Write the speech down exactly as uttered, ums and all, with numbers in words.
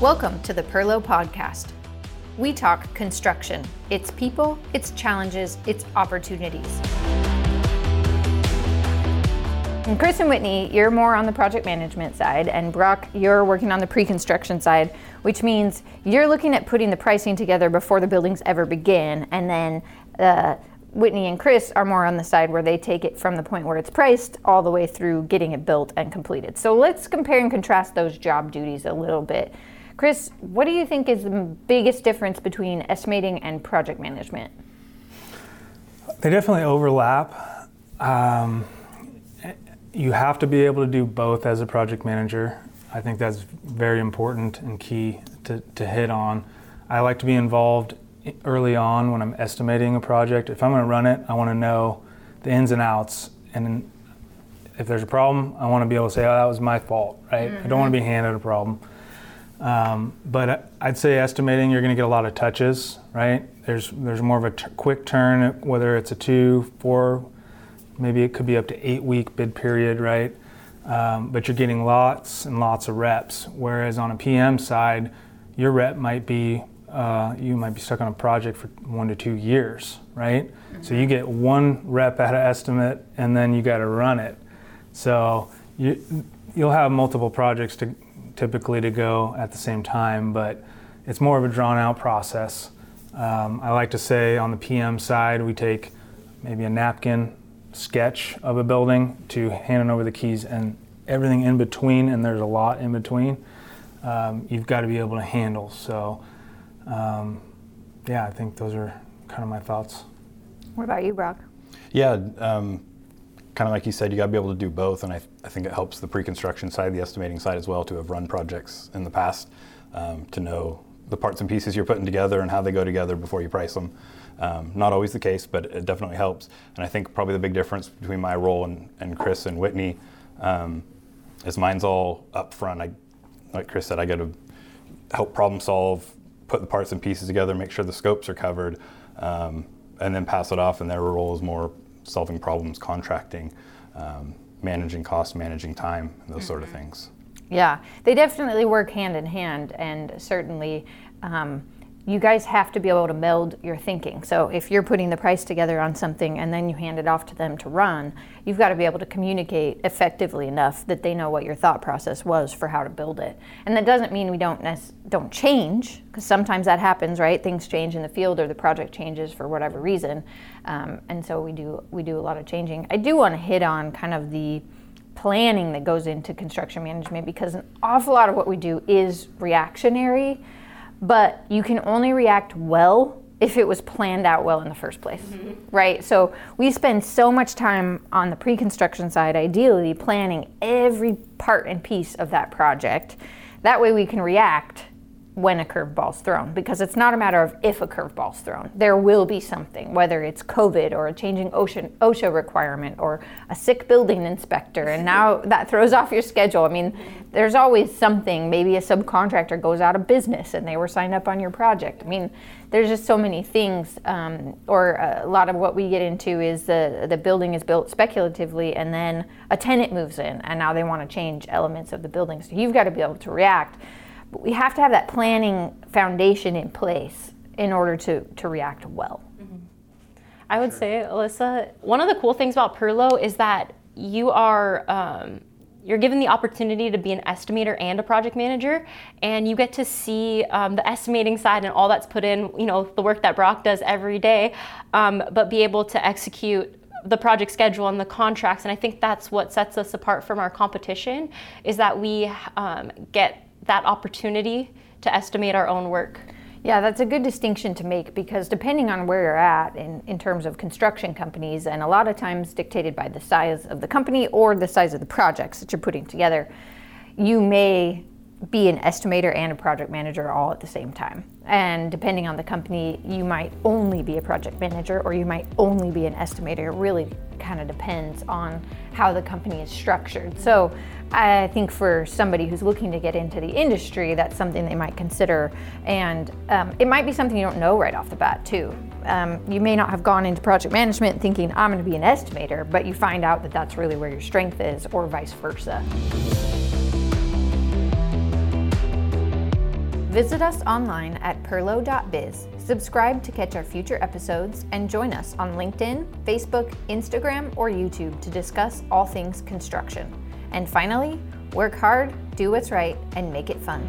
Welcome to the Perlo Podcast. We talk construction, its people, its challenges, its opportunities. And Chris and Whitney, you're more on the project management side, and Brock, you're working on the pre-construction side, which means you're looking at putting the pricing together before the buildings ever begin, and then uh, Whitney and Chris are more on the side where they take it from the point where it's priced all the way through getting it built and completed. So let's compare and contrast those job duties a little bit. Chris, what do you think is the biggest difference between estimating and project management? They definitely overlap. Um, you have to be able to do both as a project manager. I think that's very important and key to, to hit on. I like to be involved early on when I'm estimating a project. If I'm going to run it, I want to know the ins and outs. And if there's a problem, I want to be able to say, oh, that was my fault, right? Mm-hmm. I don't want to be handed a problem. Um, but I'd say estimating, you're going to get a lot of touches, right? There's there's more of a t- quick turn, whether it's a two, four, maybe it could be up to eight week bid period, right? Um, but you're getting lots and lots of reps. Whereas on a P M side, your rep might be, uh, you might be stuck on a project for one to two years, right? Mm-hmm. So you get one rep at an estimate and then you got to run it. So you, you'll have multiple projects to typically to go at the same time, but it's more of a drawn out process. Um, I like to say on the P M side, we take maybe a napkin sketch of a building to handing over the keys and everything in between, and there's a lot in between, um, you've got to be able to handle. So um, yeah, I think those are kind of my thoughts. What about you, Brock? Yeah, um, kind of like you said, you got to be able to do both, and I, th- I think it helps the pre-construction side, the estimating side as well, to have run projects in the past, um, to know the parts and pieces you're putting together and how they go together before you price them. Um, not always the case, but it definitely helps. And I think probably the big difference between my role and, and Chris and Whitney um, is mine's all up front. I, like Chris said, I got to help problem solve, put the parts and pieces together, make sure the scopes are covered, um, and then pass it off, and their role is more solving problems, contracting, um, managing costs, managing time, and those mm-hmm. sort of things. Yeah, they definitely work hand in hand, and certainly um, you guys have to be able to meld your thinking. So if you're putting the price together on something and then you hand it off to them to run, you've got to be able to communicate effectively enough that they know what your thought process was for how to build it. And that doesn't mean we don't nec- don't change, because sometimes that happens, right? Things change in the field, or the project changes for whatever reason. Um, and so we do we do a lot of changing. I do want to hit on kind of the planning that goes into construction management, because an awful lot of what we do is reactionary, but you can only react well if it was planned out well in the first place, mm-hmm. right? So we spend so much time on the pre-construction side, ideally planning every part and piece of that project. That way we can react when a curveball's thrown, because it's not a matter of if a curveball's thrown. There will be something, whether it's COVID or a changing OSHA requirement or a sick building inspector, and now that throws off your schedule. I mean, there's always something. Maybe a subcontractor goes out of business and they were signed up on your project. I mean, there's just so many things, um, or a lot of what we get into is the, the building is built speculatively, and then a tenant moves in and now they want to change elements of the building. So you've got to be able to react. But we have to have that planning foundation in place in order to, to react well. Mm-hmm. I would sure. say, Alyssa, one of the cool things about Perlo is that you are um, you're given the opportunity to be an estimator and a project manager, and you get to see um, the estimating side and all that's put in, you know, the work that Brock does every day, um, but be able to execute the project schedule and the contracts. And I think that's what sets us apart from our competition, is that we um, get that opportunity to estimate our own work. Yeah, that's a good distinction to make, because depending on where you're at in, in terms of construction companies, and a lot of times dictated by the size of the company or the size of the projects that you're putting together, you may be an estimator and a project manager all at the same time. And depending on the company, you might only be a project manager or you might only be an estimator. It really kind of depends on how the company is structured. So I think for somebody who's looking to get into the industry, that's something they might consider. And um, it might be something you don't know right off the bat too. Um, you may not have gone into project management thinking, I'm going to be an estimator, but you find out that that's really where your strength is, or vice versa. Visit us online at perlo dot biz, subscribe to catch our future episodes, and join us on LinkedIn, Facebook, Instagram, or YouTube to discuss all things construction. And finally, work hard, do what's right, and make it fun.